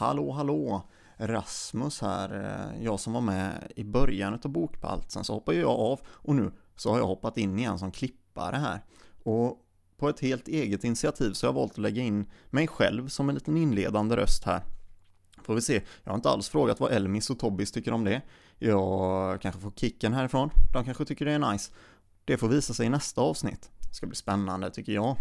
hallå, Rasmus här, jag som var med i början av Bokpalt, sen så hoppar jag av och nu så har jag hoppat in igen som klippare här. Och på ett helt eget initiativ så har jag valt att lägga in mig själv som en liten inledande röst här. Får vi se, jag har inte alls frågat vad Elmis och Tobbis tycker om det. Jag kanske får kicken härifrån, de kanske tycker det är nice. Det får visa sig i nästa avsnitt. Det ska bli spännande tycker jag.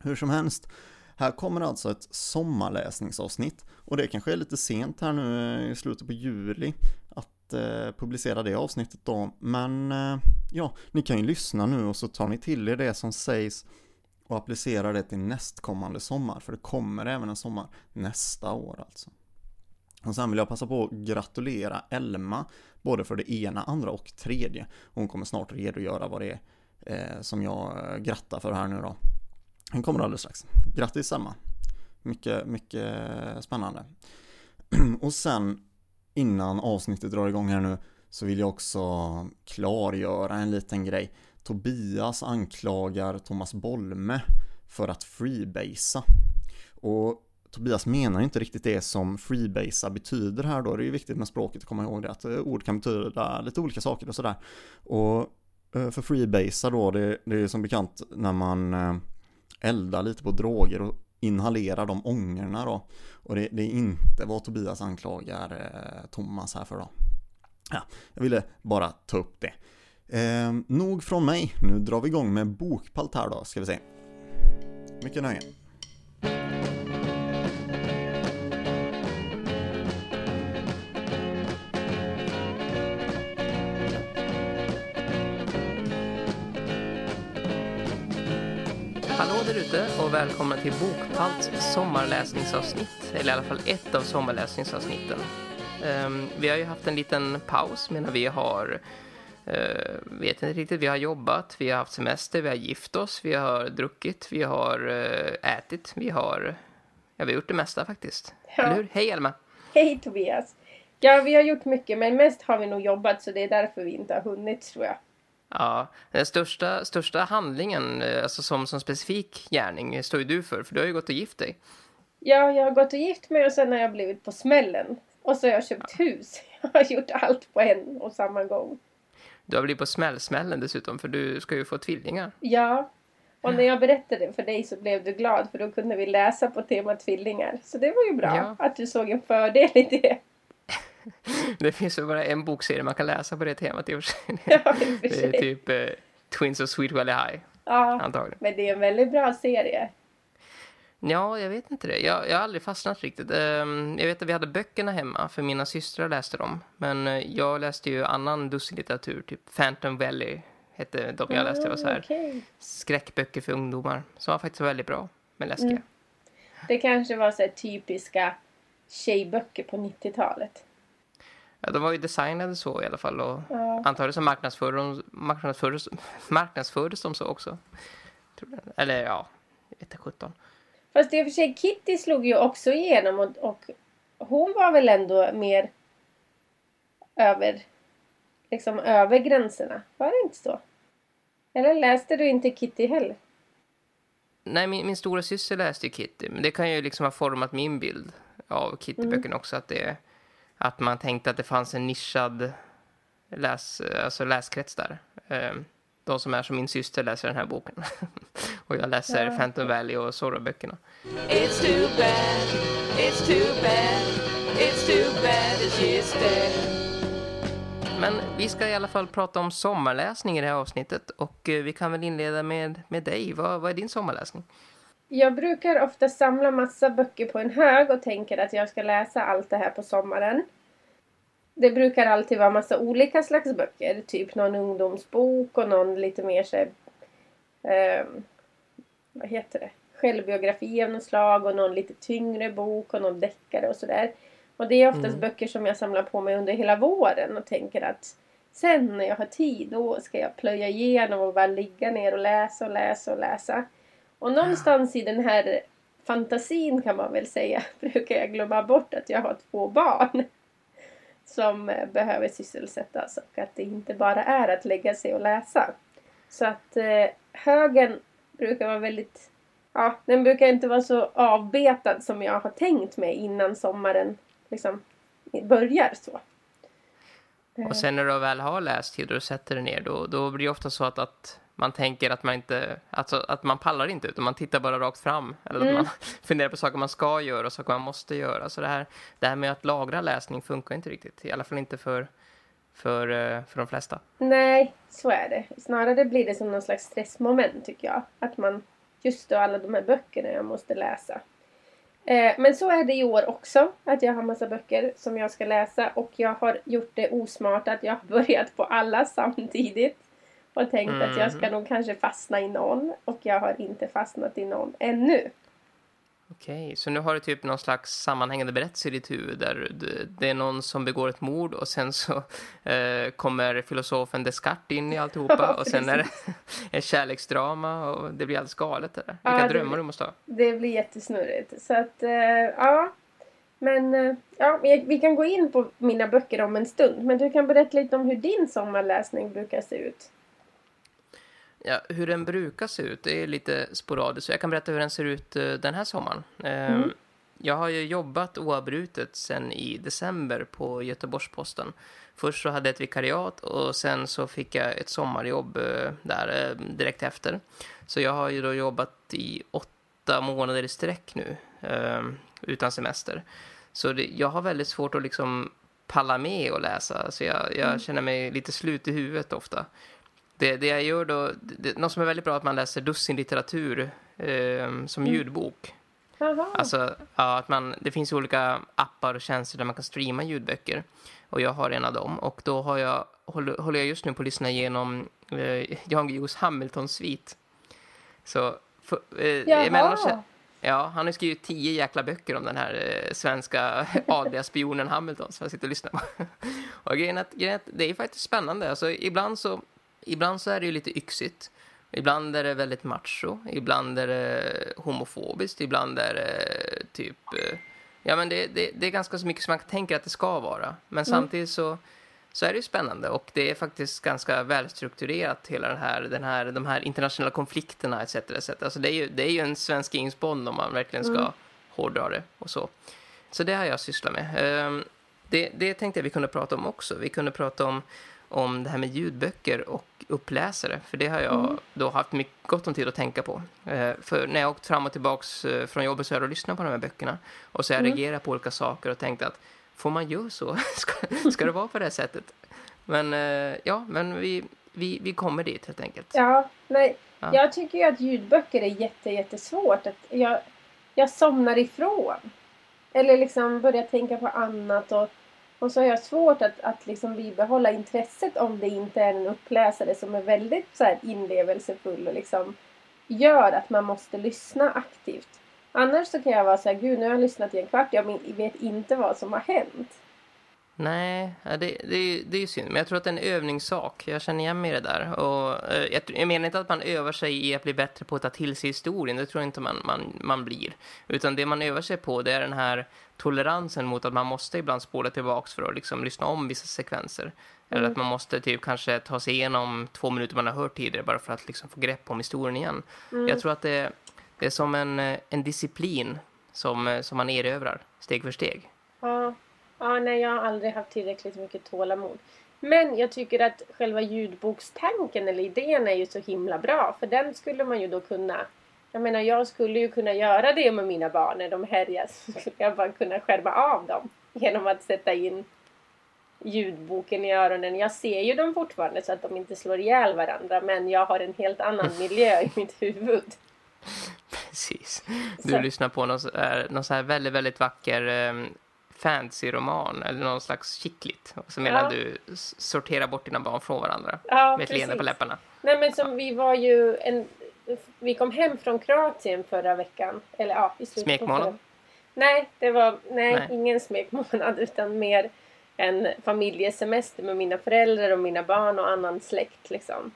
Hur som helst, här kommer alltså ett sommarläsningsavsnitt. Och det kanske är lite sent här nu i slutet på juli att publicera det avsnittet då. Men ja, ni kan ju lyssna nu och så tar ni till er det som sägs och applicerar det till nästkommande sommar. För det kommer även en sommar nästa år alltså. Och sen vill jag passa på att gratulera Elma både för det ena, andra och tredje. Hon kommer snart redogöra vad det är som jag grattar för här nu då. Den kommer alldeles strax. Grattis Emma. Mycket, mycket spännande. Och sen innan avsnittet drar igång här nu så vill jag också klargöra en liten grej. Tobias anklagar Thomas Bolme för att freebasea. Och Tobias menar inte riktigt det som freebasea betyder här då. Det är ju viktigt med språket att komma ihåg det. Att ord kan betyda lite olika saker och sådär. Och för freebasea då, det är som bekant när man elda lite på droger och inhalera de ångorna då. Och det är inte vad Tobias anklagar Thomas här för då. Ja, jag ville bara ta upp det. Nog från mig. Nu drar vi igång med Bokpalt här då, ska vi se. Mycket nöje. Och välkomna till Bokpalt sommarläsningsavsnitt, eller i alla fall ett av sommarläsningsavsnitten. Vi har ju haft en liten paus medan vi har vet inte riktigt, vi har jobbat, vi har haft semester, vi har gift oss, vi har druckit, vi har ätit, vi har gjort det mesta faktiskt. Ja. Eller hur? Hej Elma! Hej Tobias! Ja, vi har gjort mycket men mest har vi nog jobbat, så det är därför vi inte har hunnit tror jag. Ja, den största handlingen alltså som specifik gärning står ju du för du har ju gått och gift dig. Ja, jag har gått och gift mig och sen har jag blivit på smällen. Och så har jag köpt hus. Jag har gjort allt på en och samma gång. Du har blivit på smällsmällen dessutom för du ska ju få tvillingar. Ja, och när jag berättade för dig så blev du glad för då kunde vi läsa på temat tvillingar. Så det var ju bra att du såg en fördel i det. Det finns ju bara en bokserie man kan läsa på det temat i och för sig. Ja, för sig. Det är typ Twins of Sweet Valley High. Ja, antagligen. Men det är en väldigt bra serie. Ja, jag vet inte det. Jag har aldrig fastnat riktigt. Jag vet att vi hade böckerna hemma för mina systrar läste dem. Men jag läste ju annan dussinlitteratur, typ Phantom Valley hette de jag läste. Det var så här skräckböcker för ungdomar som var faktiskt väldigt bra, men läskiga. Mm. Det kanske var så här typiska tjejböcker på 90-talet. Ja, de var ju designade så i alla fall och antagligen så marknadsfördes de så också. Eller ja, jag vet inte 17. Fast i och för sig Kitty slog ju också igenom och hon var väl ändå mer över gränserna. Var det inte så? Eller läste du inte Kitty heller? Nej, min stora syster läste ju Kitty. Men det kan ju liksom ha format min bild av Kitty-böckerna också att det är att man tänkte att det fanns en nischad läskrets där. De som är som min syster läser den här boken. Och jag läser Phantom Valley och Sora-böckerna. It's too bad, it's too bad, it's too bad that she's dead. Men vi ska i alla fall prata om sommarläsning i det här avsnittet. Och vi kan väl inleda med dig. Vad är din sommarläsning? Jag brukar ofta samla massa böcker på en hög och tänker att jag ska läsa allt det här på sommaren. Det brukar alltid vara massa olika slags böcker. Typ någon ungdomsbok och någon lite mer så här, självbiografi av något slag och någon lite tyngre bok och någon deckare och sådär. Och det är oftast böcker som jag samlar på mig under hela våren och tänker att sen när jag har tid då ska jag plöja igenom och bara ligga ner och läsa. Och någonstans i den här fantasin kan man väl säga brukar jag glömma bort att jag har 2 barn som behöver sysselsättas och att det inte bara är att lägga sig och läsa. Så att högen brukar vara väldigt Ja, den brukar inte vara så avbetad som jag har tänkt mig innan sommaren liksom börjar så. Och sen när du väl har läst Hildur och sätter dig ner, då blir det ofta så att man tänker att man inte, alltså att man pallar inte utan man tittar bara rakt fram. Eller att man funderar på saker man ska göra och saker man måste göra. Så det här med att lagra läsning funkar inte riktigt. I alla fall inte för de flesta. Nej, så är det. Snarare blir det som någon slags stressmoment tycker jag. Att man, just då alla de här böckerna jag måste läsa. Men så är det i år också. Att jag har massa böcker som jag ska läsa. Och jag har gjort det osmart att jag har börjat på alla samtidigt. Och tänkt att jag ska nog kanske fastna i någon. Och jag har inte fastnat i någon ännu. Okej, så nu har du typ någon slags sammanhängande berättelse i ditt huvud. Där det är någon som begår ett mord. Och sen så kommer filosofen Descartes in i alltihopa. Ja, och sen är det en kärleksdrama. Och det blir alldeles galet det där. Vilka drömmar du måste ha. Det blir jättesnurrigt. Så att, ja. Men ja, vi kan gå in på mina böcker om en stund. Men du kan berätta lite om hur din sommarläsning brukar se ut. Ja, hur den brukar se ut, det är lite sporadiskt. Så jag kan berätta hur den ser ut den här sommaren. Jag har ju jobbat oavbrutet sen i december på Göteborgsposten. Först så hade jag ett vikariat och sen så fick jag ett sommarjobb där direkt efter. Så jag har ju då jobbat i 8 månader i sträck nu utan semester. Så jag har väldigt svårt att liksom palla med och läsa. Så jag känner mig lite slut i huvudet ofta. Det jag gör då, något som är väldigt bra att man läser dussin litteratur som ljudbok. Alltså, ja, att det finns olika appar och tjänster där man kan streama ljudböcker. Och jag har en av dem. Och då har håller jag just nu på att lyssna igenom Jan Guillous Hamilton-svit. Så, han har skrivit 10 jäkla böcker om den här svenska adliga spionen Hamilton som jag sitter och lyssnar på. Och grejen, det är faktiskt spännande. Alltså, Ibland så är det ju lite yxigt. Ibland är det väldigt macho. Ibland är det homofobiskt. Ibland är det typ... Ja, men det är ganska så mycket som man tänker att det ska vara. Men samtidigt så är det ju spännande. Och det är faktiskt ganska välstrukturerat hela de här internationella konflikterna etc. etc. Alltså det är ju en svensk insbond om man verkligen ska hårdra det och så. Så det har jag sysslat med. Det tänkte jag vi kunde prata om också. Vi kunde prata om det här med ljudböcker och uppläsare. För det har jag då haft mycket gott om tid att tänka på. För när jag åkt fram och tillbaks från jobbet så har jag lyssnat på de här böckerna. Och så har jag reagerat på olika saker och tänkt att får man göra så? Ska det vara på det här sättet? Men ja, men vi kommer dit helt enkelt. Ja, nej. Ja. Jag tycker ju att ljudböcker är jättesvårt. Att jag somnar ifrån. Eller liksom börjar tänka på annat och så har jag svårt att liksom bibehålla intresset om det inte är en uppläsare som är väldigt så här inlevelsefull och liksom gör att man måste lyssna aktivt. Annars så kan jag vara så här, gud, nu har jag lyssnat i en kvart, jag vet inte vad som har hänt. Nej, det är ju synd. Men jag tror att det är en övningssak. Jag känner igen mig i det där. Och jag menar inte att man övar sig i att bli bättre på att ta till sig historien. Det tror jag inte man blir. Utan det man övar sig på, det är den här toleransen mot att man måste ibland spola tillbaka för att liksom lyssna om vissa sekvenser. Eller att man måste typ kanske ta sig igenom 2 minuter man har hört tidigare bara för att liksom få grepp om historien igen. Jag tror att det är som en disciplin som man erövrar steg för steg. Ja. Ja, nej, jag har aldrig haft tillräckligt mycket tålamod. Men jag tycker att själva ljudbokstanken eller idén är ju så himla bra. För den skulle man ju då kunna... Jag menar, jag skulle ju kunna göra det med mina barn när de härjas. Så skulle jag bara kunna skärma av dem genom att sätta in ljudboken i öronen. Jag ser ju dem fortfarande så att de inte slår ihjäl varandra. Men jag har en helt annan miljö i mitt huvud. Precis. Du lyssnar på någon så här väldigt, väldigt vacker... fantasy-roman eller någon slags kittligt. Så medan du sorterar bort dina barn från varandra. Ja, med ett leende på läpparna. Nej, men som vi var ju vi kom hem från Kroatien förra veckan. Eller ja, i slutet. Smekmånad? Nej, det var ingen smekmånad utan mer en familjesemester med mina föräldrar och mina barn och annan släkt liksom.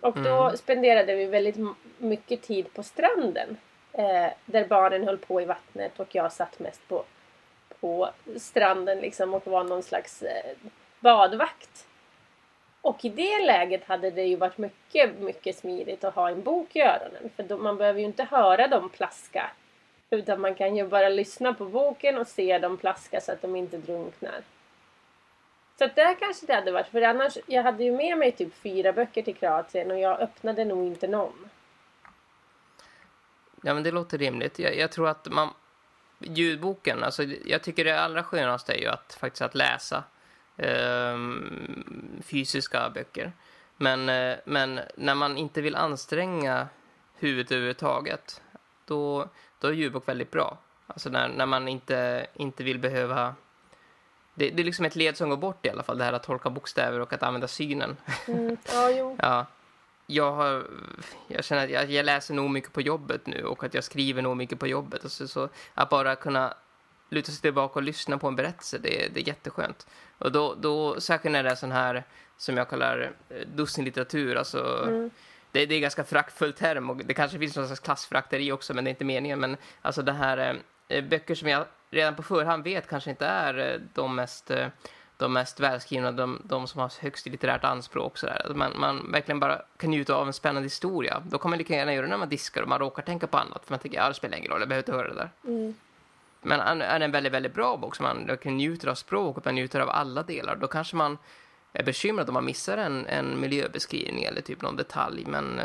Och då spenderade vi väldigt mycket tid på stranden. Där barnen höll på i vattnet och jag satt mest på stranden liksom och var någon slags badvakt. Och i det läget hade det ju varit mycket, mycket smidigt att ha en bok i öronen. För då, man behöver ju inte höra dem plaska. Utan man kan ju bara lyssna på boken och se dem plaska så att de inte drunknar. Så att där kanske det hade varit. För annars, jag hade ju med mig typ 4 böcker till Kroatien och jag öppnade nog inte någon. Ja, men det låter rimligt. Jag tror att man... ljudboken, alltså jag tycker det allra skönaste är ju att faktiskt att läsa fysiska böcker. Men när man inte vill anstränga huvudet överhuvudtaget, då är ljudbok väldigt bra. Alltså när man inte vill behöva... Det är liksom ett led som går bort i alla fall, det här att tolka bokstäver och att använda synen. Ja, jo. Ja. Jag känner att jag läser nog mycket på jobbet nu och att jag skriver nog mycket på jobbet. Alltså, så att bara kunna luta sig tillbaka och lyssna på en berättelse, det är jätteskönt. Och då särskilt när det är sån här som jag kallar dussinlitteratur. Alltså, det är ganska fraktfull term och det kanske finns någon slags klassfrakter i också, men det är inte meningen. Men alltså det här böcker som jag redan på förhand vet kanske inte är de mest välskrivna, de som har högst litterärt anspråk. Så där. Man verkligen bara kan njuta av en spännande historia. Då kan man lika gärna göra det när man diskar och man råkar tänka på annat. För man tänker, ja, det spelar ingen roll, jag behöver inte höra det där. Men är det en väldigt, väldigt bra bok som man kan njuta av språk och man njuter av alla delar, då kanske man är bekymrad om man missar en miljöbeskrivning eller typ någon detalj. Men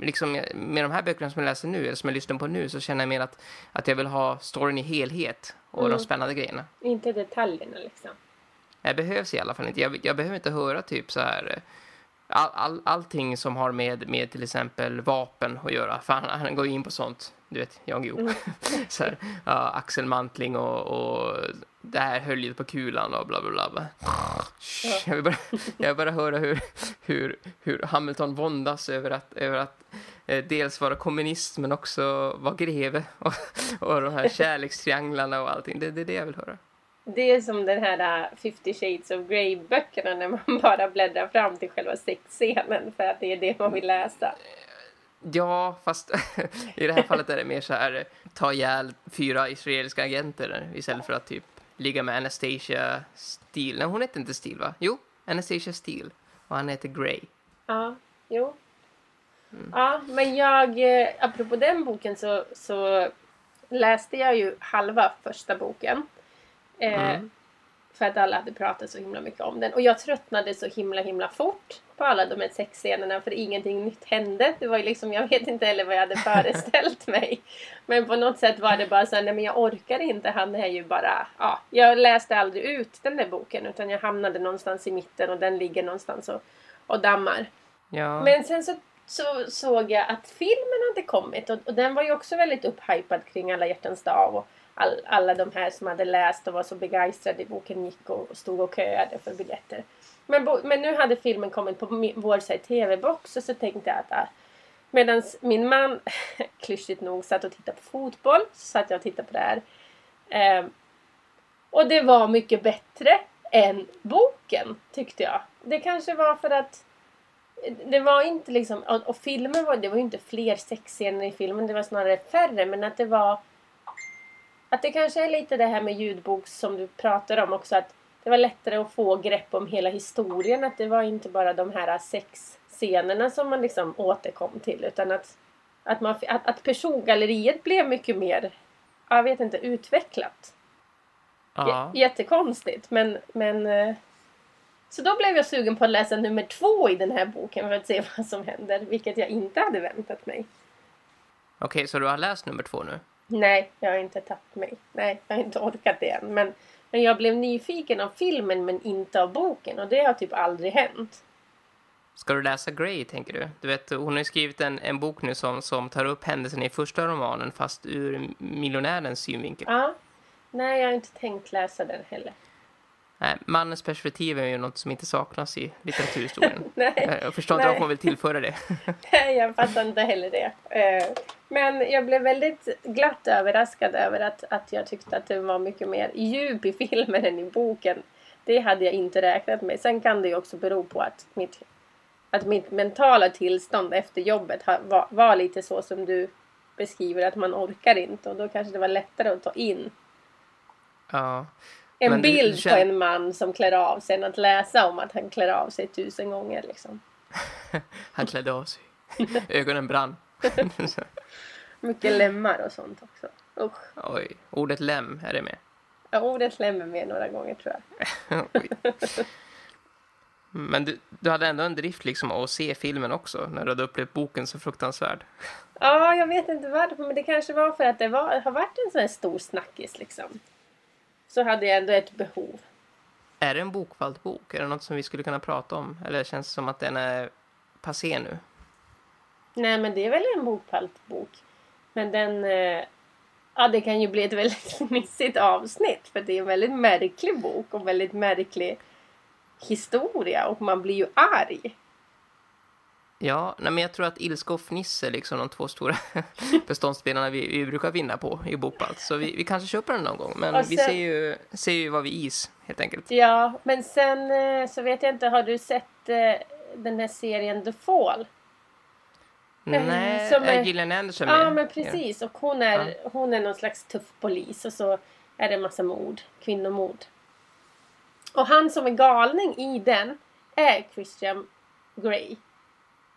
liksom med de här böckerna som jag läser nu eller som jag lyssnar på nu, så känner jag mer att jag vill ha storyn i helhet och de spännande grejerna. Inte detaljerna liksom. Det behövs i alla fall inte. Jag behöver inte höra typ så här allting som har med till exempel vapen att göra. För han går in på sånt, du vet, Jan Guillou. Så här, axelmantling och det här höljet på kulan och bla bla bla. Jag vill bara höra hur Hamilton våndas över att dels vara kommunist men också vara greve och de här kärlekstrianglarna och allting. Det är det jag vill höra. Det är som den här 50 Shades of Grey böckerna när man bara bläddrar fram till själva sexscenen för att det är det man vill läsa. Ja, fast i det här fallet är det mer så här ta ihjäl 4 israeliska agenter istället för att typ ligga med Anastasia Steele. Nej, hon heter inte Steele, va? Jo, Anastasia Steele och han heter Grey. Ja, jo. Ja, men apropå den boken så läste jag ju halva första boken. För att alla hade pratat så himla mycket om den. Och jag tröttnade så himla fort på alla de här sexscenerna. För ingenting nytt hände. Det var ju liksom, jag vet inte heller vad jag hade föreställt mig. Men på något sätt var det bara så här, nej men jag orkar inte. Han är ju bara, ja. Jag läste aldrig ut den där boken. Utan jag hamnade någonstans i mitten. Och den ligger någonstans och dammar. Ja. Men sen så såg jag att filmen hade kommit. Och den var ju också väldigt upphypad kring Alla hjärtans dag. Och alla de här som hade läst och var så begeistrade i boken gick och stod och köade för biljetter. Men nu hade filmen kommit på vår tv-box och så tänkte jag att medan min man klyschigt nog satt och tittade på fotboll så satt jag och tittade på det här. Och det var mycket bättre än boken, tyckte jag. Det kanske var för att det var inte liksom, och filmen var, det var ju inte fler sexscener i filmen, det var snarare färre, men att det var... Att det kanske är lite det här med ljudbok som du pratar om också. Att det var lättare att få grepp om hela historien. Att det var inte bara de här 6 scenerna som man liksom återkom till. Utan att persongalleriet blev mycket mer, jag vet inte, utvecklat. Jättekonstigt. Men så då blev jag sugen på att läsa nummer 2 i den här boken. För att se vad som händer. Vilket jag inte hade väntat mig. Okej, så du har läst nummer 2 nu? Nej, jag har inte tappat mig. Nej, jag har inte orkat det än. Men jag blev nyfiken av filmen men inte av boken. Och det har typ aldrig hänt. Ska du läsa Grey, tänker du? Du vet, hon har ju skrivit en bok nu som tar upp händelsen i första romanen fast ur miljonärens synvinkel. Ja, nej jag har inte tänkt läsa den heller. Nej, mannens perspektiv är ju något som inte saknas i litteraturhistorien. Jag förstår inte varför man vill tillföra det. Nej, jag fattar inte heller det. Men jag blev väldigt glatt överraskad över att jag tyckte att det var mycket mer djup i filmen än i boken. Det hade jag inte räknat med. Sen kan det ju också bero på att mitt mentala tillstånd efter jobbet var lite så som du beskriver, att man orkar inte. Och då kanske det var lättare att ta in. Ja. en men, bild på en man som klär av sig än att läsa om att han klär av sig 1000 gånger liksom. Han klädde av sig. Ögonen brann. Mycket lämmar och sånt också. Usch. Oj, ordet läm är det med. Ja, ordet läm är med några gånger tror jag. Men du hade ändå en drift liksom att se filmen också när du hade upplevt boken så fruktansvärd. Ja, jag vet inte varför, men det kanske var för att har varit en sån här stor snackis liksom. Så hade jag ändå ett behov. Är det en bokvaltbok? Är det något som vi skulle kunna prata om? Eller känns det som att den är passé nu? Nej, men det är väl en bokvaltbok. Men den... Ja, det kan ju bli ett väldigt missigt avsnitt. För det är en väldigt märklig bok och väldigt märklig historia. Och man blir ju arg. Ja, nej, men jag tror att ilska och fniss är liksom de två stora beståndsdelarna vi brukar vinna på i Bokpalt. Så vi kanske köper den någon gång. Men sen, vi ser ju vad vi is, helt enkelt. Ja, men sen så vet jag inte. Har du sett den här serien The Fall? Nej, som är Gillian Anderson med. Ja, men precis. Och hon är någon slags tuff polis. Och så är det en massa mord. Kvinnomord. Och han som är galning i den är Christian Grey.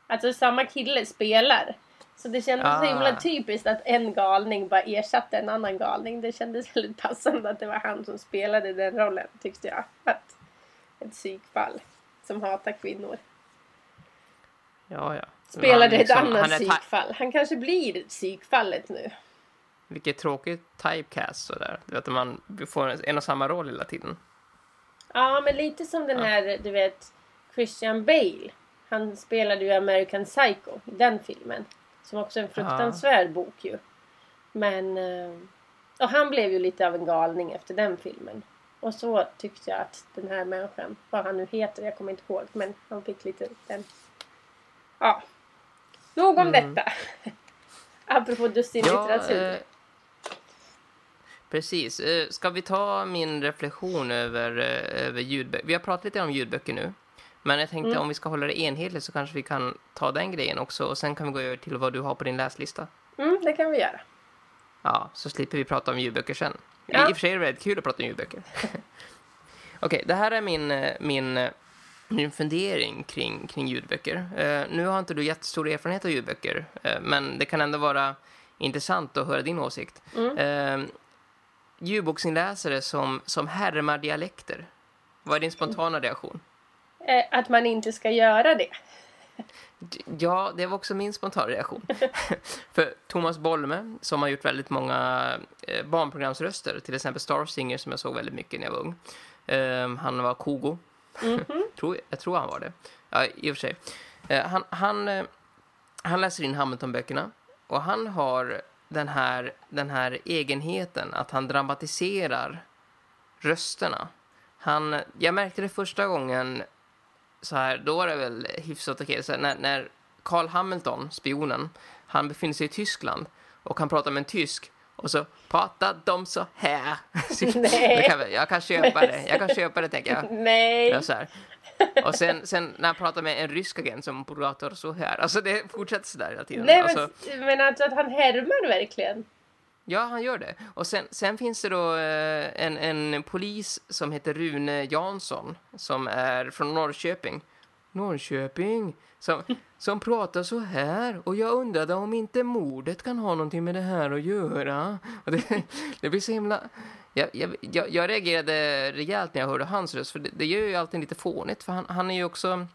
Alltså samma kille spelar. Så det kändes så himla typiskt att en galning bara ersatte en annan galning. Det kändes väldigt passande att det var han som spelade den rollen, tyckte jag. Att ett psykfall som hatar kvinnor. Ja, ja. Spelade liksom, ett annat psykfall. Han kanske blir psykfallet nu. Vilket tråkigt typecast sådär. Du vet, man får en och samma roll hela tiden. Ja, men lite som den här, du vet, Christian Bale. Han spelade ju American Psycho i den filmen. Som också är en fruktansvärd bok ju. Men, och han blev ju lite av en galning efter den filmen. Och så tyckte jag att den här människan, vad han nu heter, jag kommer inte ihåg. Men han fick lite den. Ja, nog om detta. Apropå dussin litteratur. Precis. Ska vi ta min reflektion över ljudböcker? Vi har pratat lite om ljudböcker nu. Men jag tänkte om vi ska hålla det enhetligt så kanske vi kan ta den grejen också. Och sen kan vi gå över till vad du har på din läslista. Mm, det kan vi göra. Ja, så slipper vi prata om ljudböcker sen. Ja. I och för sig är det väldigt kul att prata om ljudböcker. Okej, det här är min fundering kring ljudböcker. Nu har inte du jättestor erfarenhet av ljudböcker. Men det kan ändå vara intressant att höra din åsikt. Ljudboksinläsare som härmar dialekter. Vad är din spontana reaktion? Att man inte ska göra det. Ja, det var också min spontana reaktion. För Thomas Bolme, som har gjort väldigt många barnprogramsröster. Till exempel Star of Singer, som jag såg väldigt mycket när jag var ung. Han var Kogo. Jag tror han var det. Ja, i och för sig. Han läser in Hamilton-böckerna. Och han har den här egenheten att han dramatiserar rösterna. Jag märkte det första gången så här, då var det väl hyfsat okej. Så här, när Carl Hamilton, spionen, han befinner sig i Tyskland och han pratar med en tysk och så pratar de så här. Jag kan köpa det, tänker jag. Nej. Ja, så här. Och sen när han pratar med en rysk agent som pratar så här. Alltså det fortsätter sådär hela tiden. Nej, men alltså, att han härmar verkligen. Ja, han gör det. Och sen finns det då en polis som heter Rune Jansson som är från Norrköping som pratar så här och jag undrade om inte mordet kan ha någonting med det här att göra. Och det blir så himla... Jag reagerade rejält när jag hörde hans röst, för det gör ju alltid lite fånigt, för han är ju också...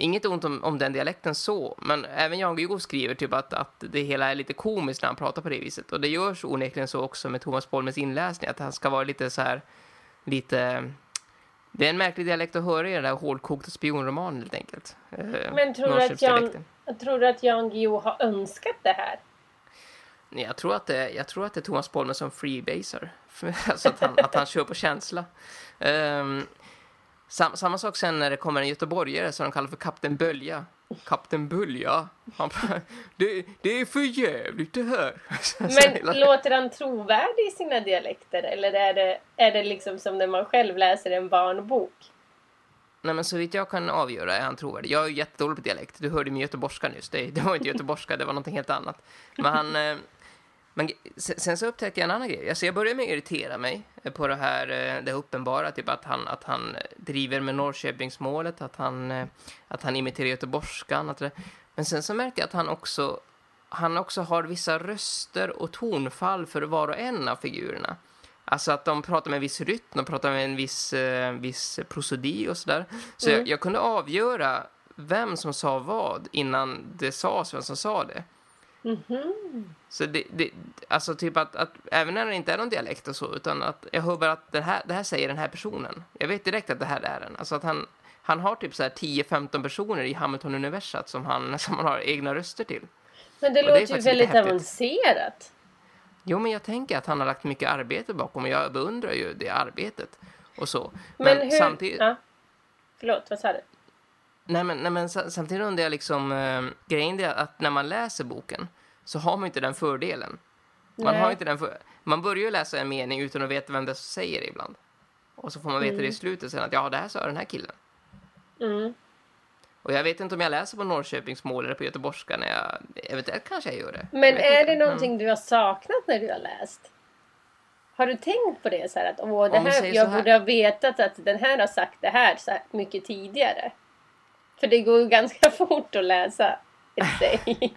Inget ont om den dialekten så, men även Jan Guillou skriver typ att det hela är lite komiskt när han pratar på det viset. Och det görs onekligen så också med Thomas Bolmes inläsning, att han ska vara lite så här, lite... Det är en märklig dialekt att höra i den där hårdkokta spionromanen helt enkelt. Men tror du att Jan Guillou har önskat det här? Nej, jag tror att det är Thomas Bolme som freebaser. Alltså att han kör på känsla. Samma sak sen när det kommer en göteborgare som de kallar för Kapten Bölja. Kapten Bölja? Det är för jävligt det här. Men låter han trovärdig i sina dialekter? Eller är det liksom som när man själv läser en barnbok? Nej, men såvitt jag kan avgöra är han trovärdig. Jag är jättedålig på dialekt. Du hörde min göteborgska nyss. Det var inte göteborgska, det var någonting helt annat. Men han... Men sen så upptäckte jag en annan grej. Alltså jag började med att irritera mig på det här uppenbara. Typ att han driver med Norrköpingsmålet. Att han imiterar göteborgskan. Men sen så märkte jag att han också har vissa röster och tonfall för var och en av figurerna. Alltså att de pratar med en viss rytm. De pratar med en viss prosodi och sådär. Så jag kunde avgöra vem som sa vad innan det sades vem som sa det. Mm-hmm. Så det alltså typ att även när det inte är någon dialekt och så, utan att jag hör bara att det här säger den här personen. Jag vet direkt att det här är den. Alltså att han har typ så här 10-15 personer i Hamilton-universat som han har egna röster till. Men det låter ju väldigt avancerat. Jo, men jag tänker att han har lagt mycket arbete bakom, och jag beundrar ju det arbetet och så. Men hur samtidigt... Ja. Förlåt, vad sa du? Nej men samtidigt undrar jag liksom grejen är att när man läser boken så har man inte den fördelen. Man börjar ju läsa en mening utan att veta vem det säger ibland. Och så får man veta det i slutet sen att ja, det här sa den här killen. Mm. Och jag vet inte om jag läser på Norrköpingsmål eller på göteborgska när jag eventuellt kanske jag gör det. Men är det någonting du har saknat när du har läst? Har du tänkt på det så här att det här jag borde ha vetat att den här har sagt det här så här mycket tidigare? För det går ju ganska fort att läsa ett dig.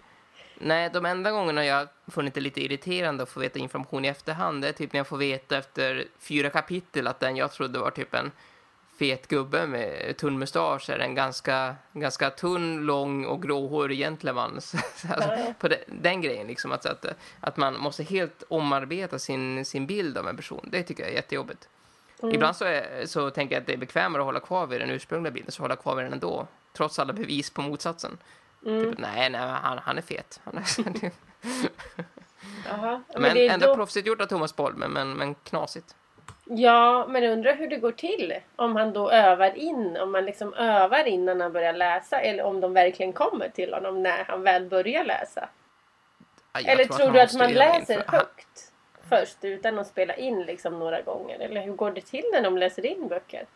Nej, de enda gångerna jag funnit det lite irriterande att få veta information i efterhand är typ när jag får veta efter 4 kapitel att den jag trodde var typ en fet gubbe med tunn mustasch är en ganska tunn, lång och gråhårig gentleman. Alltså, på den grejen liksom att man måste helt omarbeta sin bild av en person. Det tycker jag är jättejobbigt. Mm. Ibland så tänker jag att det är bekvämare att hålla kvar vid den ursprungliga bilden, så hålla kvar vid den ändå. Trots alla bevis på motsatsen. Typ, nej, han är fet. Men det är ändå proffsigt gjort av Thomas Bolme, men knasigt. Ja, men undrar hur det går till. Om han då övar in. Om man liksom övar innan han börjar läsa. Eller om de verkligen kommer till honom när han väl börjar läsa. Eller tror du att man läser högt först utan att spela in liksom några gånger? Eller hur går det till när de läser in böcker?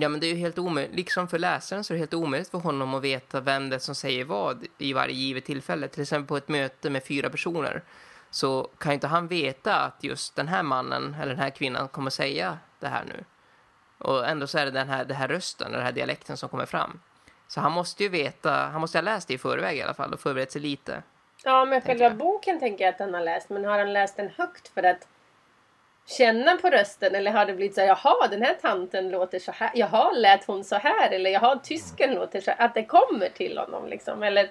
Ja, men det är ju helt omöjligt. Liksom för läsaren så är det helt omöjligt för honom att veta vem det är som säger vad i varje givet tillfälle. Till exempel på ett möte med 4 personer så kan inte han veta att just den här mannen eller den här kvinnan kommer säga det här nu. Och ändå så är det den här rösten, den här dialekten som kommer fram. Så han måste ju veta, han måste ha läst det i förväg i alla fall och förberett sig lite. Ja, men själva boken tänker jag att han har läst. Men har han läst den högt för att känna på rösten, eller har det blivit så här, jaha, den här tanten låter så här, jaha, lät hon så här, eller jaha, tysken låter så här, att det kommer till honom liksom, eller...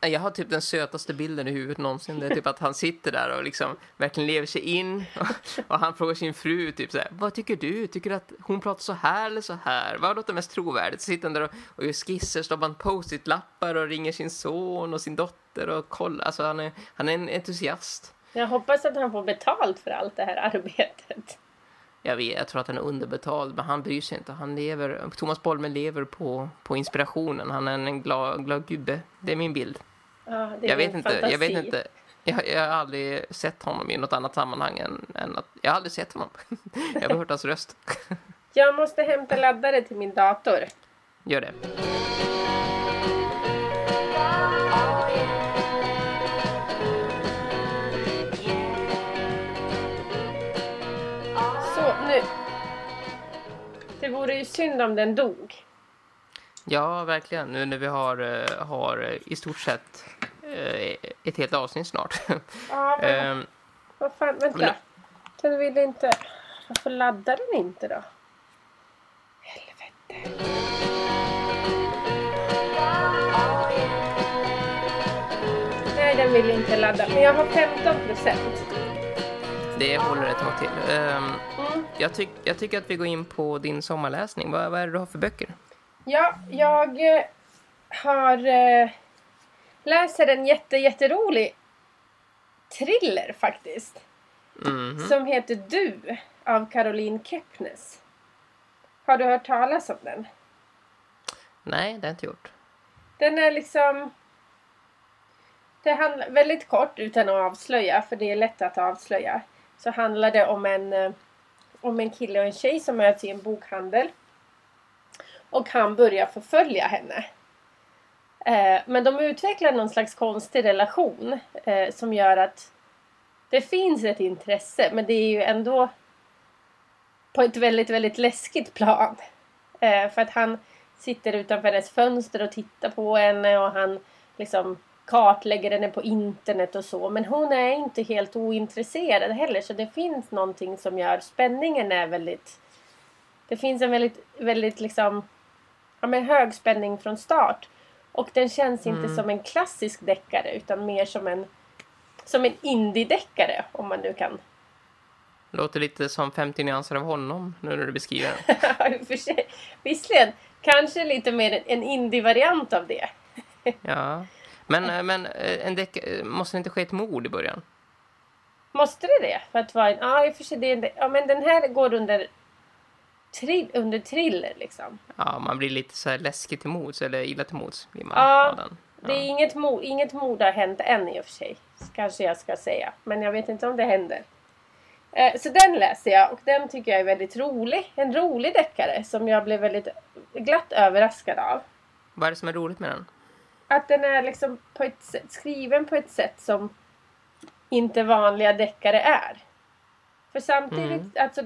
Jag har typ den sötaste bilden i huvudet någonsin, det är typ att han sitter där och liksom verkligen lever sig in och han frågar sin fru typ så här, vad tycker du? Tycker du att hon pratar så här eller så här? Vad låter mest trovärdigt? Så sitter han där och gör skisser, stoppar en post-it-lappar och ringer sin son och sin dotter och kollar, alltså han är en entusiast. Jag hoppas att han får betalt för allt det här arbetet. Jag tror att han är underbetald, men han bryr sig inte. Thomas Bolme lever på inspirationen. Han är en glad gubbe. Det är min bild. Ja, det är jag vet inte. Jag har aldrig sett honom i något annat sammanhang än att... Jag har aldrig sett honom. Jag har hört hans röst. Jag måste hämta laddare till min dator. Gör det. Det vore ju synd om den dog. Ja, verkligen. Nu när vi har i stort sett ett helt avsnitt snart. Ja, men... vad fan, vänta. Den vill inte... Varför laddar den inte då? Helvete. Nej, den vill inte ladda. Men jag har 15%. Det håller ett tag till. Jag tycker att vi går in på din sommarläsning. Vad är det du har för böcker? Ja, jag har läser en jätterolig thriller faktiskt. Mm-hmm. Som heter Du av Caroline Kepnes. Har du hört talas om den? Nej, det har inte gjort. Den är liksom... Det handlar väldigt kort utan att avslöja, för det är lätt att avslöja. Så handlar det om en kille och en tjej som möts i en bokhandel. Och han börjar förfölja henne. Men de utvecklar någon slags konstig relation som gör att Det finns ett intresse, men det är ju ändå på ett väldigt, väldigt läskigt plan. För att han sitter utanför hennes fönster och tittar på henne och han liksom kartlägger henne på internet och så. Men hon är inte helt ointresserad heller, så det finns någonting som gör spänningen är väldigt... Det finns en väldigt, väldigt liksom, ja, men hög spänning från start. Och den känns inte som en klassisk deckare utan mer som en indie-deckare, om man nu kan. Låter lite som 50 nyanser av honom nu när du beskriver den. Ja, för sig. Visserligen, kanske lite mer en indie-variant av det. Ja, men en måste det inte ske ett mord i början? Måste det? För att vara en, ja, för sig, det är en, ja, men den här går under thriller liksom. Ja, man blir lite så här läskigt till mods eller illa till mods blir man av den. Ja. Det är inget mord har hänt än i och för sig, kanske jag ska säga. Men jag vet inte om det händer. Så den läser jag och den tycker jag är väldigt rolig. En rolig deckare som jag blev väldigt glatt överraskad av. Vad är det som är roligt med den? Att den är liksom på ett sätt, skriven på ett sätt som inte vanliga deckare är. För samtidigt, alltså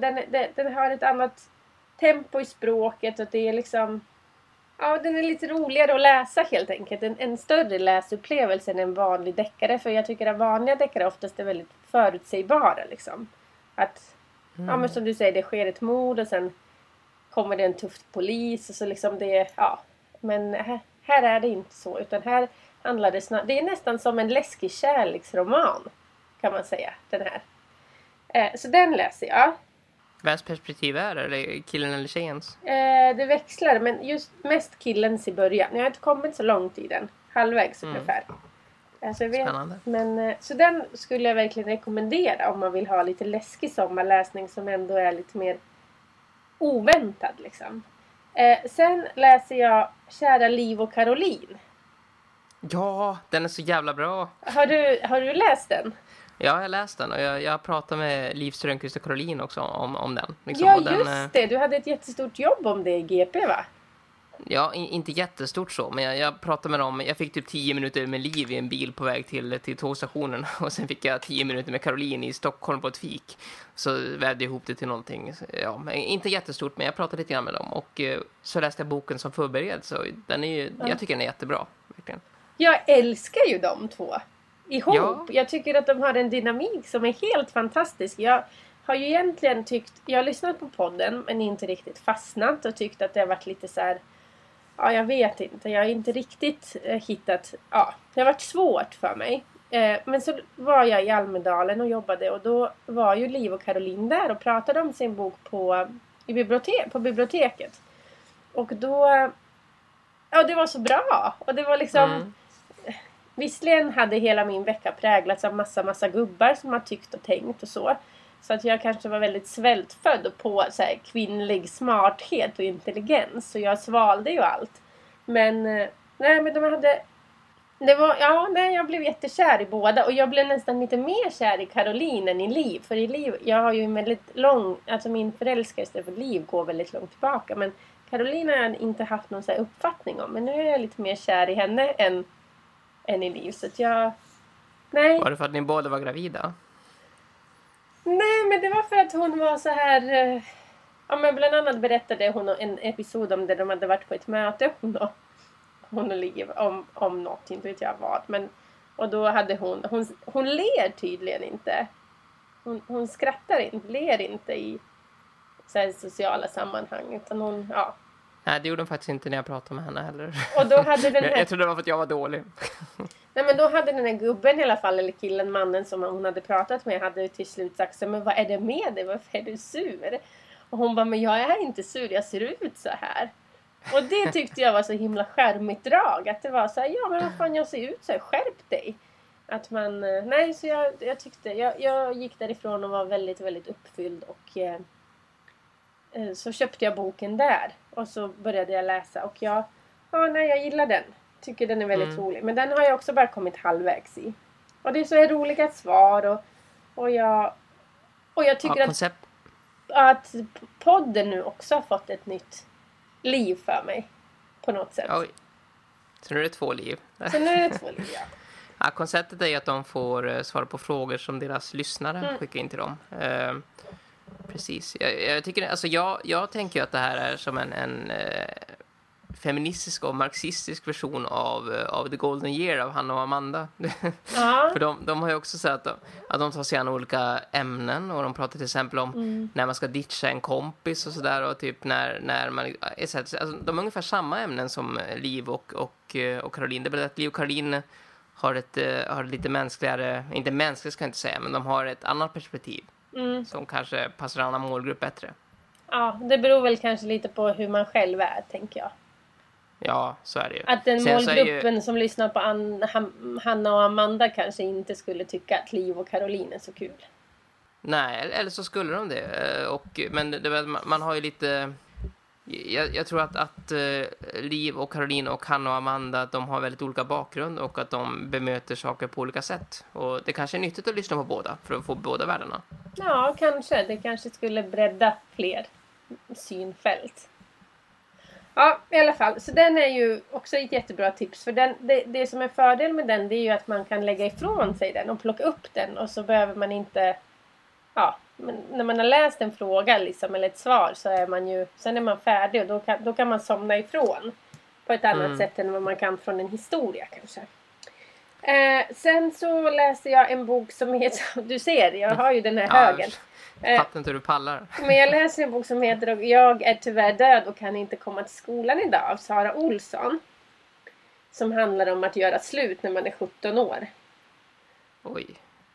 den har ett annat tempo i språket och det är liksom... Ja, den är lite roligare att läsa helt enkelt. En större läsupplevelse än en vanlig deckare. För jag tycker att vanliga deckare oftast är väldigt förutsägbara. Liksom. Att, ja, men som du säger, det sker ett mord och sen kommer det en tuff polis. Och så liksom det, ja. Men här är det inte så. Utan här handlar det snart... Det är nästan som en läskig kärleksroman, kan man säga, den här. Så den läser jag. Vems perspektiv är det? Killen eller tjejens? Det växlar, men just mest killens i början. Jag har inte kommit så långt i den. Halvvägs ungefär. Alltså, spännande. Men, så den skulle jag verkligen rekommendera om man vill ha lite läskig sommarläsning som ändå är lite mer oväntad. Liksom. Sen läser jag Kära Liv och Caroline. Ja, den är så jävla bra. Har du läst den? Ja, jag läste den och jag pratade med Liv Strömquist och Caroline också om den. Liksom. Ja, den, just det. Du hade ett jättestort jobb om det i GP, va? Ja, inte jättestort så, men jag pratade med dem. Jag fick typ 10 minuter med Liv i en bil på väg till tågstationen och sen fick jag 10 minuter med Caroline i Stockholm på ett fik. Så vävde jag ihop det till någonting. Ja, men inte jättestort, men jag pratade lite grann med dem och så läste jag boken som förbered. Så den är ju, jag tycker den är jättebra, verkligen. Jag älskar ju de två. Ihop. Ja. Jag tycker att de har en dynamik som är helt fantastisk. Jag har ju egentligen jag har lyssnat på podden men inte riktigt fastnat och tyckt att det har varit lite så här, ja, jag vet inte, jag har inte riktigt hittat, ja, det har varit svårt för mig. Men så var jag i Almedalen och jobbade och då var ju Liv och Caroline där och pratade om sin bok på biblioteket. Och då, ja, det var så bra och det var liksom visserligen hade hela min vecka präglats av massa gubbar som har tyckt och tänkt och så. Så att jag kanske var väldigt svältfödd på så här, kvinnlig smarthet och intelligens. Så jag svalde ju allt. Men nej, men de hade... Det var, ja, nej, jag blev jättekär i båda. Och jag blev nästan lite mer kär i Caroline än i Liv. För i Liv, jag har ju en väldigt lång... Alltså min förälskelse för Liv går väldigt långt tillbaka. Men Caroline har jag inte haft någon så här uppfattning om. Men nu är jag lite mer kär i henne än i Liv, så att jag... Nej. Var det för att ni båda var gravida? Nej, men det var för att hon var så här... Ja, men bland annat berättade hon en episod om det de hade varit på ett möte. Hon och Liv om något, inte vet jag vad. Men, och då hade hon ler tydligen inte. Hon skrattar inte, ler inte i så här sociala sammanhang, utan hon... Ja. Nej, det gjorde de faktiskt inte när jag pratade med henne heller. Och då hade den här... Jag trodde det var för att jag var dålig. Nej, men då hade den här gubben i alla fall, eller killen, mannen som hon hade pratat med, hade till slut sagt så, men vad är det med dig? Varför är du sur? Och hon bara, men jag är inte sur, jag ser ut så här. Och det tyckte jag var så himla skärmigt drag. Att det var så här, ja men vad fan, jag ser ut så här, skärp dig. Att man, nej, så jag tyckte, jag gick därifrån och var väldigt, väldigt uppfylld och... Så köpte jag boken där. Och så började jag läsa. Och jag gillar den. Tycker den är väldigt rolig. Men den har jag också bara kommit halvvägs i. Och det är så här roliga svar. Och jag tycker att podden nu också har fått ett nytt liv för mig. På något sätt. Oj. Så nu är det två liv. Ja. Ja, konceptet är att de får svara på frågor som deras lyssnare skickar in till dem. Precis. Jag tycker, alltså jag tänker att det här är som en feministisk och marxistisk version av The Golden Year av Hanna och Amanda. För de har ju också sagt att de tar sig an olika ämnen, och de pratar till exempel om när man ska ditcha en kompis och sådär, och typ när man alltså, de är ungefär samma ämnen som Liv och Caroline. Det är bara att Liv och Caroline har ett lite mänskligare, inte mänskligt ska jag inte säga, men de har ett annat perspektiv som kanske passar en annan målgrupp bättre. Ja, det beror väl kanske lite på hur man själv är, tänker jag. Ja, så är det ju. Att den målgruppen som lyssnar på Hanna och Amanda kanske inte skulle tycka att Liv och Caroline är så kul. Nej, eller så skulle de det. Men man har ju lite... Jag tror att Liv och Caroline och Hanna och Amanda, att de har väldigt olika bakgrund, och att de bemöter saker på olika sätt. Och det kanske är nyttigt att lyssna på båda för att få båda världarna. Ja, kanske. Det kanske skulle bredda fler synfält. Ja, i alla fall. Så den är ju också ett jättebra tips. För det som är fördel med den, det är ju att man kan lägga ifrån sig den och plocka upp den. Och så behöver man inte... Ja, men när man har läst en fråga liksom, eller ett svar, så är man ju... Sen är man färdig, och då kan man somna ifrån på ett annat sätt än vad man kan från en historia kanske. Sen så läste jag en bok som heter... Du ser, jag har ju den här högen. Fattar inte hur du pallar. Men jag läser en bok som heter Jag är tyvärr död och kan inte komma till skolan idag, av Sara Olsson. Som handlar om att göra slut när man är 17 år. Oj.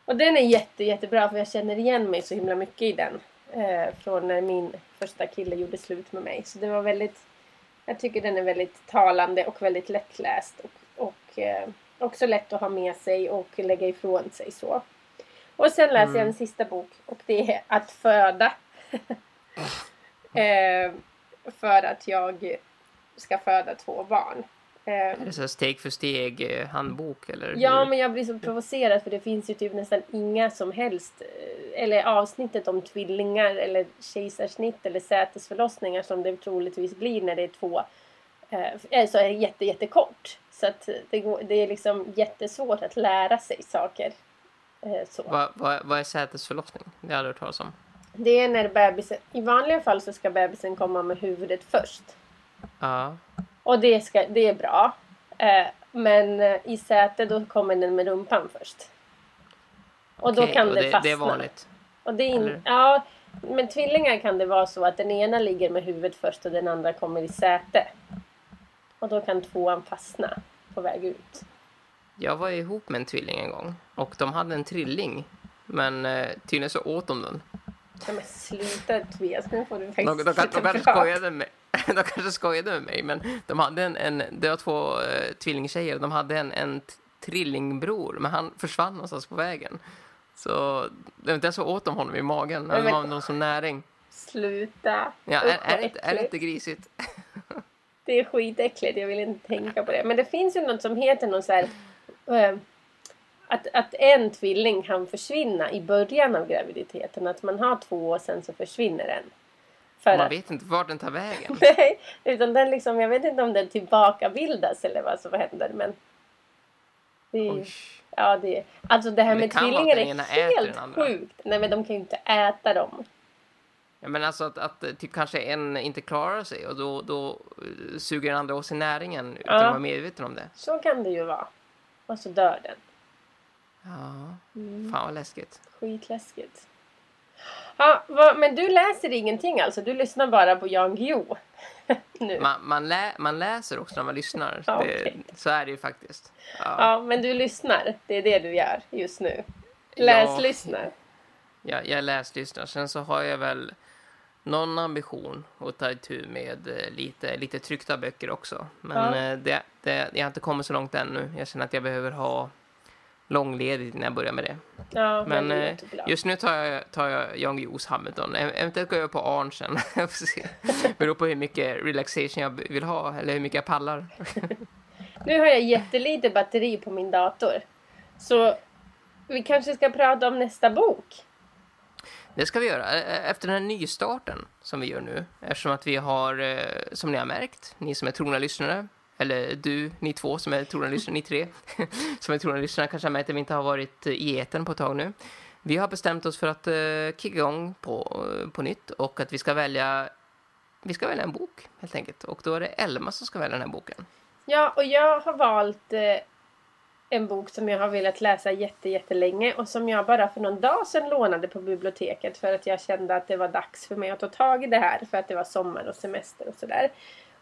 Och den är jättebra, för jag känner igen mig så himla mycket i den. Från när min första kille gjorde slut med mig. Så det var väldigt... Jag tycker den är väldigt talande och väldigt lättläst. Och också lätt att ha med sig och lägga ifrån sig så. Och sen läser jag en sista bok, och det är Att föda. För att jag ska föda 2 barn. Är det så steg för steg handbok? Eller? Ja, men jag blir så provocerad, för det finns ju typ nästan inga som helst, eller avsnittet om tvillingar eller kejsarsnitt eller sätesförlossningar, som det troligtvis blir när det är 2, så är det jättekort. Så att det är liksom jättesvårt att lära sig saker. Vad är sätesförlossning? Det har jag hört talas om. Det är när bebisen, i vanliga fall så ska bebisen komma med huvudet först. Ja. Och det är bra. Men i säte då kommer den med rumpan först. Och okej, då kan det fastna. Det är vanligt. Och det ja, men tvillingar kan det vara så att den ena ligger med huvudet först och den andra kommer i säte. Och då kan 2:an fastna på väg ut. Jag var ihop med en tvilling en gång. Och de hade en trilling. Men tydligen så åt de den. Ja, men sluta, Tobias. Nu får du faktiskt de kanske skojade med mig. Men de hade det var 2 tvillingtjejer. De hade en trillingbror. Men han försvann någonstans på vägen. Så det var inte så åt de honom i magen. Men de har någon som näring. Sluta. Ja, är det inte grisigt? Det är skitäckligt, jag vill inte tänka på det. Men det finns ju något som heter någon så här, att en tvilling kan försvinna i början av graviditeten. Att man har 2 och sen så försvinner den. Man vet inte vart den tar vägen. Nej, utan den liksom, jag vet inte om den tillbakabildas eller vad som händer. Men det är, ja, det är, alltså det här med tvillingar är helt sjukt. Nej, men de kan ju inte äta dem. Ja, men alltså att typ kanske en inte klarar sig, och då suger den andra åt sig näringen utan att vara medveten om det. Så kan det ju vara. Och så dör den. Ja, fan vad läskigt. Skitläskigt. Ja, men du läser ingenting alltså? Du lyssnar bara på Jan Guillou nu? Man läser också när man lyssnar. Ja, okay. Så är det ju faktiskt. Ja. Ja, men du lyssnar. Det är det du gör just nu. Lyssnar. Ja, jag läslyssnar. Sen så har jag väl någon ambition att ta itu med lite tryckta böcker också. Men jag har inte kommit så långt ännu. Jag känner att jag behöver ha långledigt när jag börjar med det. Ja, men just nu tar jag Jan Guillous Hamilton. Eventuellt går jag på Arn sen. Beror på hur mycket relaxation jag vill ha. Eller hur mycket jag pallar. Nu har jag jättelite batteri på min dator. Så vi kanske ska prata om nästa bok. Det ska vi göra. Efter den här nystarten som vi gör nu. Eftersom att vi har, som ni har märkt, ni som är trogna lyssnare, eller du, ni två som är trogna lyssnare, ni tre som är trogna lyssnare kanske har märkt att vi inte har varit i eten på ett tag nu. Vi har bestämt oss för att kicka igång på nytt och att vi ska välja en bok helt enkelt. Och då är det Elma som ska välja den här boken. Ja, och jag har valt en bok som jag har velat läsa jättelänge och som jag bara för någon dag sedan lånade på biblioteket för att jag kände att det var dags för mig att ta tag i det här för att det var sommar och semester och sådär.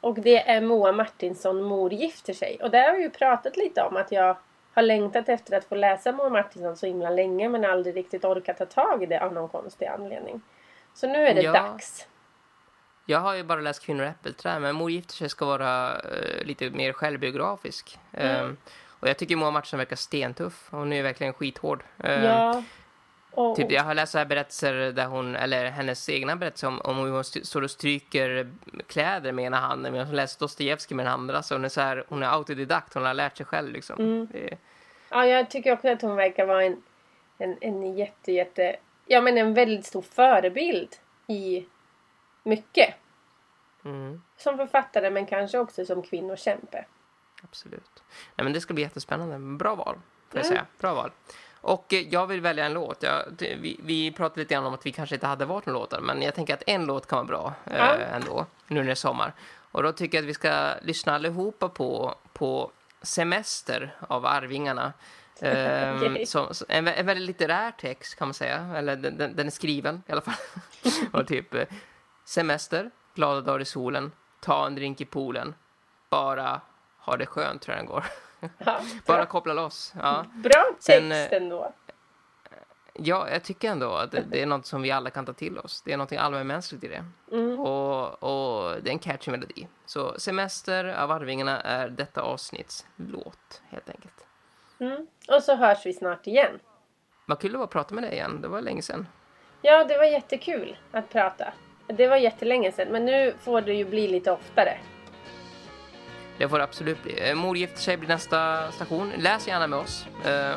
Och det är Moa Martinson, Mor gifter sig. Och där har vi ju pratat lite om att jag har längtat efter att få läsa Moa Martinson så himla länge men aldrig riktigt orkat ta tag i det av någon konstig anledning. Så nu är det dags. Jag har ju bara läst Kvinnor och äppelträ, men Mor gifter sig ska vara lite mer självbiografisk. Och jag tycker Moa Martinson verkar stentuff. Hon är verkligen skithård. Typ, jag har läst så här berättelser där hon, eller hennes egna berättelser om hur hon står och stryker kläder med ena handen. Men hon läser Dostojevskij med den andra. Så hon är autodidakt. Hon har lärt sig själv liksom. Ja, jag tycker också att hon verkar vara en jätte... Ja, men en väldigt stor förebild i mycket. Som författare, men kanske också som kvinnokämpe. Absolut. Nej, men det ska bli jättespännande. Bra val, får jag säga. Bra val. Och jag vill välja en låt. Vi pratade lite grann om att vi kanske inte hade varit någon låtar. Men jag tänker att en låt kan vara bra ändå. Nu när det är sommar. Och då tycker jag att vi ska lyssna allihopa på Semester av Arvingarna. Okay. En väldigt litterär text kan man säga. Eller den är skriven i alla fall. Och typ semester, glada dagar i solen, ta en drink i poolen, bara... Ja, det är skönt tror jag den går. Ja, bara koppla loss. Ja. Bra text ändå. Ja, jag tycker ändå att det är något som vi alla kan ta till oss. Det är något allmänmänskligt i det. Och det är en catchy melodi. Så Semester av Arvingarna är detta avsnitts låt helt enkelt. Och så hörs vi snart igen. Vad kul det var att prata med dig igen. Det var länge sedan. Ja, det var jättekul att prata. Det var jättelänge sedan. Men nu får det ju bli lite oftare. Det får absolut bli. Mor gifter sig blir nästa station. Läs gärna med oss.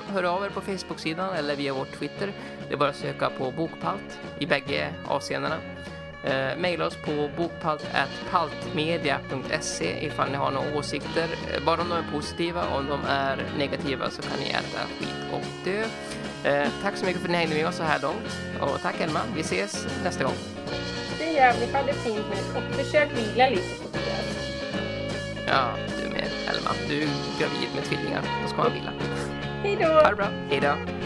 Hör av er på Facebook-sidan eller via vårt Twitter. Det är bara att söka på Bokpalt i bägge avseendena. Maila oss på bokpalt@paltmedia.se ifall ni har några åsikter. Bara om de är positiva. Om de är negativa så kan ni äta skit och dö. Tack så mycket för att ni hängde med oss så här långt. Och tack Elma. Vi ses nästa gång. Det gör vi ifall det finns nu. Och försök vila lite på det. Ja, du med Elma. Du är gravid med tvillingar. Då ska man vila. Hej då! Ha det bra. Hej då!